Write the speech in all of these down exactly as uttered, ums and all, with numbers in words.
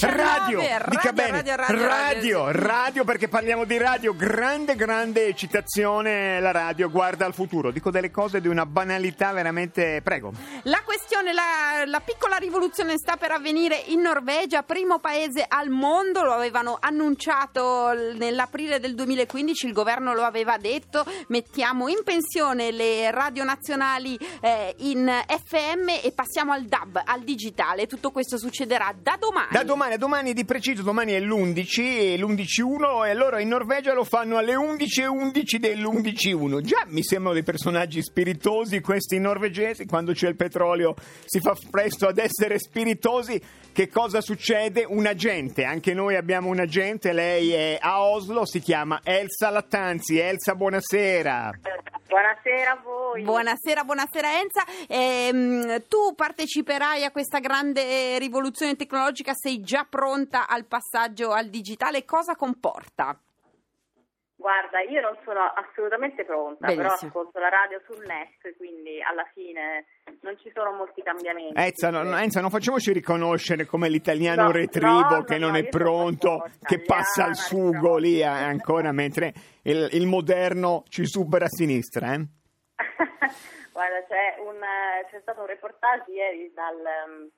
Radio, radio, radio, radio, radio, perché parliamo di radio. Grande, grande eccitazione. La radio guarda al futuro. Dico delle cose di una banalità veramente. Prego. La questione, la, la piccola rivoluzione sta per avvenire in Norvegia, primo paese al mondo. Lo avevano annunciato nell'aprile del duemilaquindici. Il governo lo aveva detto. Mettiamo in pensione le radio nazionali eh, in F M e passiamo al D A B, al digitale. Tutto questo succederà da domani. Da domani, a domani di preciso, domani è l'undici, l'undici uno, e allora in Norvegia lo fanno alle undici e undici dell'undici uno. Già mi sembrano dei personaggi spiritosi questi norvegesi, quando c'è il petrolio si fa presto ad essere spiritosi. Che cosa succede? Un agente, anche noi abbiamo un agente, lei è a Oslo, si chiama Elsa Lattanzi. Elsa, buonasera. Buonasera a voi. Buonasera, buonasera Enza. Eh, tu parteciperai a questa grande rivoluzione tecnologica, sei già pronta al passaggio al digitale, cosa comporta? Guarda, io non sono assolutamente pronta. Benissimo. Però ascolto la radio sul net, quindi alla fine non ci sono molti cambiamenti. Enza, no, Enza non facciamoci riconoscere come l'italiano no, retrivo no, che no, non no, è pronto, che passa il sugo lì ancora, mentre il, il moderno ci supera a sinistra, eh? Guarda, c'è, un, c'è stato un reportage ieri dal...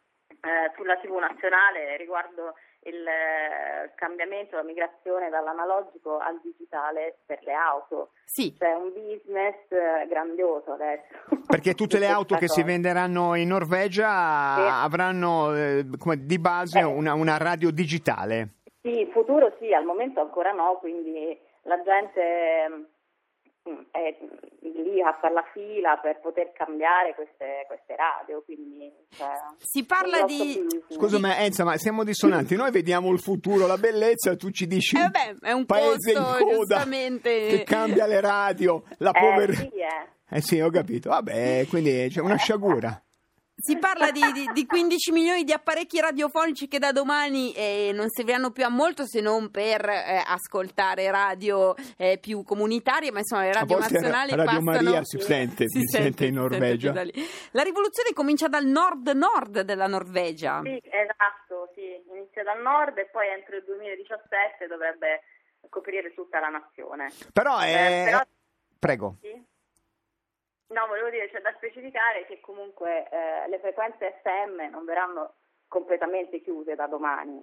eh, sulla tivù nazionale riguardo il eh, cambiamento, la migrazione dall'analogico al digitale per le auto. Sì. C'è un business eh, grandioso adesso. Perché tutte le auto che cosa. si venderanno in Norvegia sì. avranno eh, come di base eh. una, una radio digitale. Sì, in futuro sì, al momento ancora no, quindi la gente è lì a fare la fila per poter cambiare queste, queste radio, quindi cioè, si parla di scusa ma Enza, ma siamo dissonanti, noi vediamo il futuro, la bellezza, tu ci dici eh beh, è un paese posto, in coda giustamente... che cambia le radio, la povertà eh, sì, eh. eh sì ho capito, vabbè, quindi c'è una sciagura. Si parla di, di, di quindici milioni di apparecchi radiofonici che da domani eh, non serviranno più a molto se non per eh, ascoltare radio eh, più comunitarie, ma insomma le radio nazionali passano... Radio Maria si sente, si, si, sente, si sente in Norvegia. Sente la rivoluzione comincia dal nord-nord della Norvegia. Sì, esatto, sì, inizia dal nord e poi entro il duemiladiciassette dovrebbe coprire tutta la nazione. Però è... Eh, però... Prego. Sì? No, volevo dire, c'è cioè da specificare che comunque eh, le frequenze F M non verranno completamente chiuse da domani.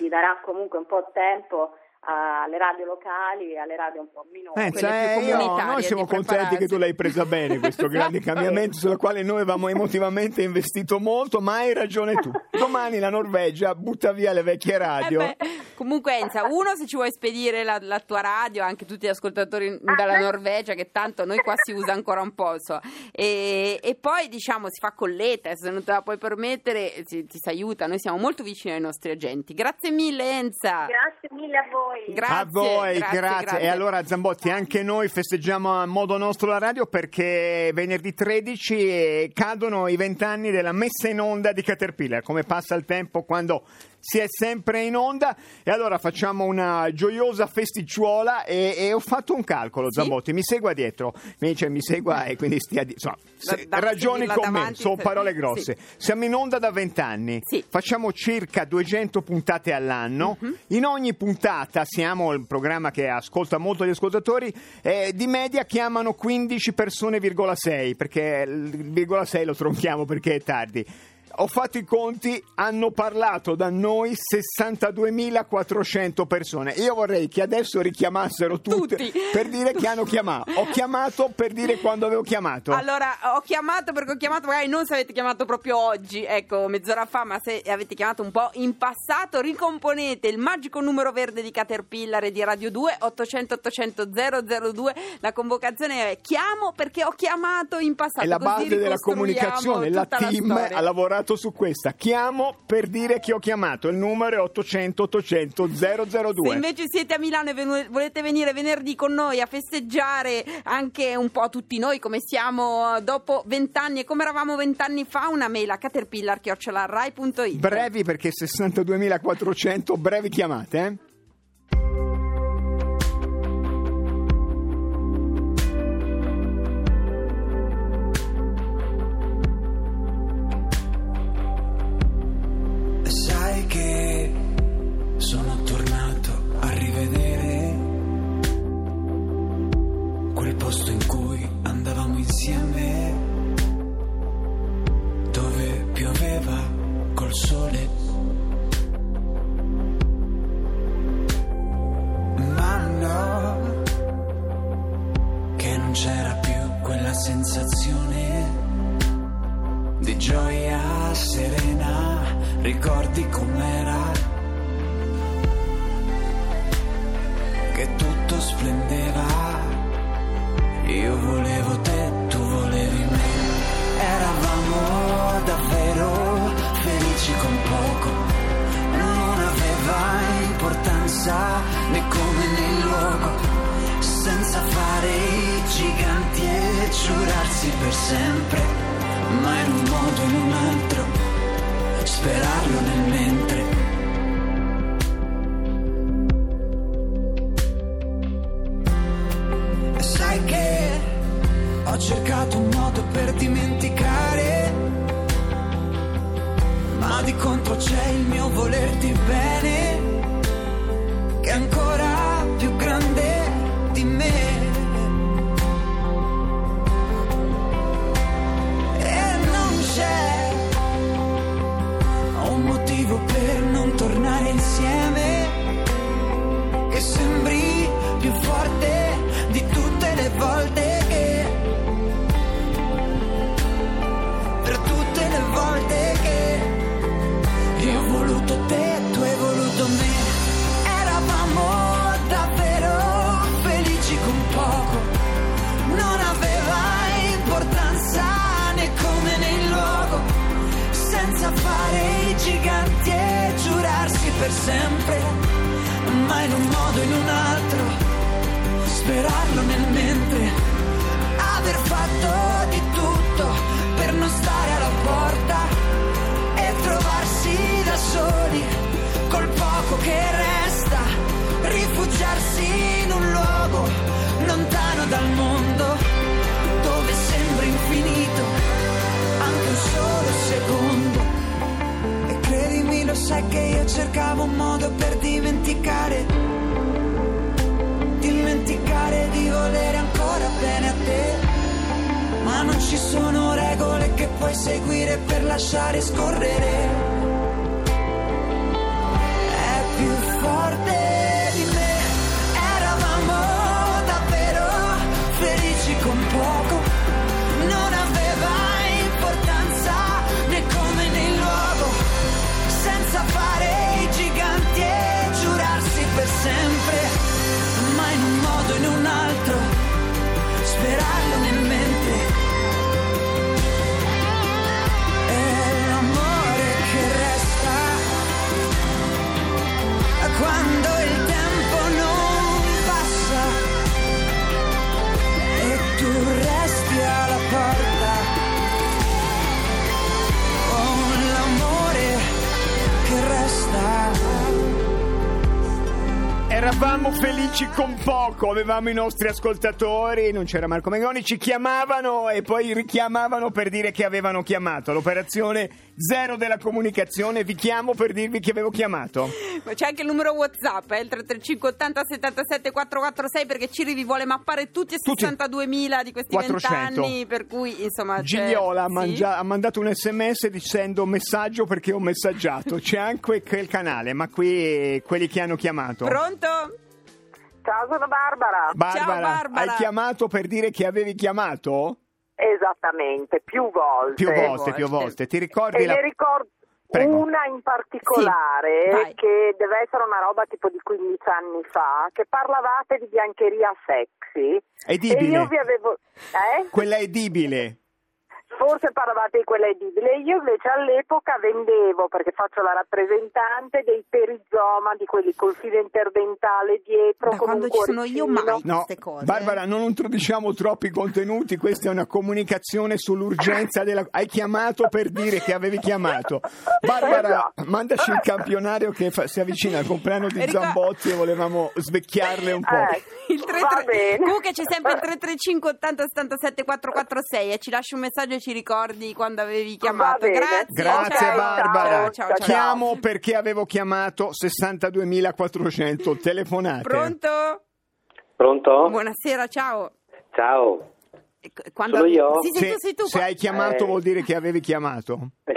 Si darà comunque un po' tempo alle radio locali e alle radio un po' minori. Eh, cioè, più io, noi siamo contenti che tu l'hai presa bene, questo grande cambiamento sulla quale noi avevamo emotivamente investito molto, ma hai ragione tu. Domani la Norvegia butta via le vecchie radio. Eh beh. Comunque Enza, uno se ci vuoi spedire la, la tua radio, anche tutti gli ascoltatori dalla Norvegia, che tanto noi qua si usa ancora un po', so. e, e poi diciamo si fa colletta, se non te la puoi permettere si, ti si aiuta, noi siamo molto vicini ai nostri agenti. Grazie mille Enza. Grazie mille a voi. Grazie, a voi, grazie, grazie. grazie. E allora Zambotti, anche noi festeggiamo a modo nostro la radio perché venerdì tredici cadono i vent'anni della messa in onda di Caterpillar, come passa il tempo quando... si è sempre in onda. E allora facciamo una gioiosa festicciuola e, e ho fatto un calcolo, Zambotti, sì? mi segua dietro mi dice mi segua e quindi stia di... insomma, se, da, da, ragioni con davanti, me, sono parole grosse, sì. Siamo in onda da vent'anni, sì. Facciamo circa duecento puntate all'anno, uh-huh. In ogni puntata siamo il programma che ascolta molto gli ascoltatori, eh, di media chiamano quindici persone, virgola sei, perché il virgola sei lo tronchiamo perché è tardi. Ho fatto i conti, hanno parlato da noi sessantaduemilaquattrocento persone. Io vorrei che adesso richiamassero tutte Tutti. per dire che hanno chiamato. Ho chiamato per dire quando avevo chiamato. Allora, ho chiamato perché ho chiamato, magari non se avete chiamato proprio oggi, ecco, mezz'ora fa, ma se avete chiamato un po' in passato, ricomponete il magico numero verde di Caterpillar e di Radio due, ottocento ottocento zero zero due. La convocazione è chiamo perché ho chiamato in passato. È la base così della comunicazione, la team la ha lavorato su questa. Chiamo per dire che ho chiamato, il numero è ottocento ottocento zero zero due. Se invece siete a Milano e venu- volete venire venerdì con noi a festeggiare anche un po' tutti noi come siamo dopo vent'anni e come eravamo vent'anni fa, una mail a caterpillar chiocciola rai punto it. Brevi perché sessantaduemilaquattrocento brevi chiamate, eh? Che sono tornato a rivedere quel posto in cui andavamo insieme, dove pioveva col sole, ma no, che non c'era più quella sensazione di gioia serena, ricordi com'era, che tutto splendeva, io volevo te, tu volevi me, eravamo davvero felici con poco, non aveva importanza né come né il luogo, senza fare i giganti e giurarsi per sempre, ma in un modo o in un altro, sperarlo nel mentre. E sai che ho cercato un modo per dimenticare, ma di contro c'è il mio volerti bene, che è ancora più grande di me. motivo per non tornare insieme, che sembri più forte di tutte le volte che, per tutte le volte che io ho voluto te, tu hai voluto me. Eravamo davvero felici con poco, non aveva importanza né come né il luogo, senza fare i giganti e giurarsi per sempre, ma in un modo o in un altro, sperarlo nel mentre, aver fatto di tutto per non stare alla porta e trovarsi da soli col poco che resta, rifugiarsi in un luogo lontano dal mondo dove sembra infinito anche un solo secondo. E credimi, lo sai che io cercavo un modo per dimenticare, dimenticare di volere ancora bene a te, ma non ci sono regole che puoi seguire per lasciare scorrere. Più forte di me, eravamo davvero felici con poco, non aveva importanza né come né il luogo, senza fare i giganti e giurarsi per sempre, ma in un modo o in un altro, sperarlo nel mente. E l'amore che resta quando il tempo non passa e tu resti alla porta, oh, l'amore che resta. Eravamo felici con poco, avevamo i nostri ascoltatori, non c'era Marco Mengoni, ci chiamavano e poi richiamavano per dire che avevano chiamato. L'operazione zero della comunicazione, vi chiamo per dirvi che avevo chiamato. Ma c'è anche il numero WhatsApp, eh, il tre tre cinque ottanta settantasette quattrocentoquarantasei, perché Ciri vi vuole mappare tutti e sessantaduemila di questi vent'anni, per cui insomma... Gigliola sì. mangia- ha mandato un sms dicendo messaggio perché ho messaggiato, c'è anche quel canale, ma qui quelli che hanno chiamato. Pronto? Ciao, sono Barbara. Barbara, Ciao Barbara. Hai chiamato per dire che avevi chiamato? Esattamente, più volte. Più volte, volte. Più volte. Ti ricordi? E la... ne ricordo Prego. Una in particolare, sì, che deve essere una roba tipo di quindici anni fa, che parlavate di biancheria sexy. Edibile. E io vi avevo... Eh? Quella edibile. Forse parlavate di quella edibile, io invece all'epoca vendevo, perché faccio la rappresentante, dei perizoma, di quelli col filo interdentale dietro. Da quando ci sono io mai no, queste cose. Barbara, non introduciamo troppi contenuti, questa è una comunicazione sull'urgenza della... Hai chiamato per dire che avevi chiamato. Barbara, mandaci il campionario che fa... si avvicina al compleanno di Zambotti e volevamo svecchiarle un po'. Eh, il tre tre... Comunque c'è sempre il tre tre cinque ottanta settantasette quattrocentoquarantasei e ci lasci un messaggio, ci ricordi quando avevi chiamato. Grazie, grazie ciao, Barbara. Ciao, ciao, ciao. Chiamo perché avevo chiamato sessantaduemilaquattrocento telefonate. Pronto? Pronto? Buonasera, ciao. Ciao. Quando... Sono io? Sì, sì, se, tu, sei tu. Se hai chiamato eh. vuol dire che avevi chiamato. Eh,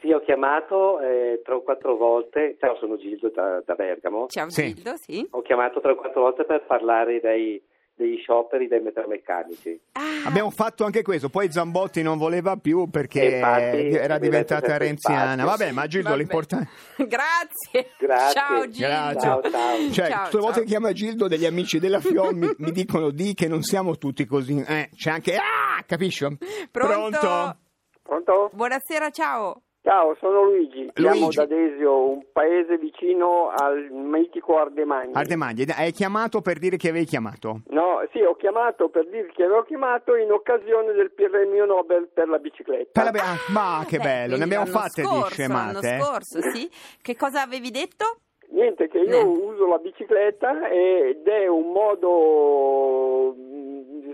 sì, ho chiamato eh, tre o quattro volte. Ciao, sono Gildo da, da Bergamo. Ciao sì. Gildo, sì. Ho chiamato tre o quattro volte per parlare dei... degli scioperi dei metalmeccanici. Ah. Abbiamo fatto anche questo, poi Zambotti non voleva più perché infatti, era diventata renziana. Vabbè, ma Gildo Vabbè. l'importante. Grazie. Grazie. Ciao Gildo. Grazie. Ciao, ciao. Cioè, ciao, tutte ciao. volte che chiama Gildo degli amici della FIOM mi, mi dicono di che non siamo tutti così. Eh, c'è anche ah, capisci? Pronto? Pronto? Pronto? Buonasera, ciao. Ciao, sono Luigi. Luigi. Siamo ad Adesio, un paese vicino al mitico Ardemagni. Ardemagni, hai chiamato per dire che avevi chiamato? No, sì, ho chiamato per dire che avevo chiamato in occasione del premio Nobel per la bicicletta. Per la be- ah, ma che bello, ne abbiamo fatte di scemate. L'anno scorso, sì. Che cosa avevi detto? Niente, che io no. uso la bicicletta ed è un modo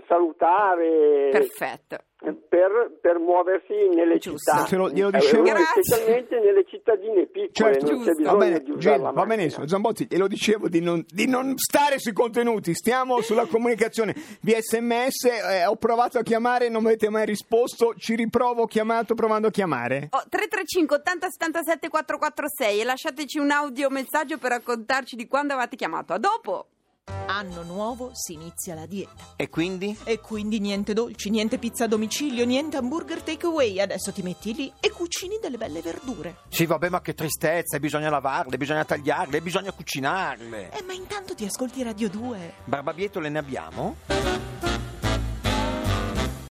salutare. Perfetto. Per, per muoversi nelle Giusto. Città, Te lo, glielo dicevo, eh, specialmente nelle cittadine piccole, certo. Non c'è bisogno, va bene, di usare la va benissimo. Zambotti, glielo dicevo di non, di non stare sui contenuti, stiamo sulla comunicazione via sms. Eh, ho provato a chiamare, non mi avete mai risposto, ci riprovo, ho chiamato, provando a chiamare. Oh, tre tre cinque ottanta settantasette quattrocentoquarantasei e lasciateci un audio messaggio per raccontarci di quando avete chiamato. A dopo! Anno nuovo, si inizia la dieta. E quindi? E quindi niente dolci, niente pizza a domicilio, niente hamburger takeaway. Adesso ti metti lì e cucini delle belle verdure. Sì, vabbè, ma che tristezza, bisogna lavarle, bisogna tagliarle, bisogna cucinarle. Eh, ma intanto ti ascolti Radio due. Barbabietole ne abbiamo?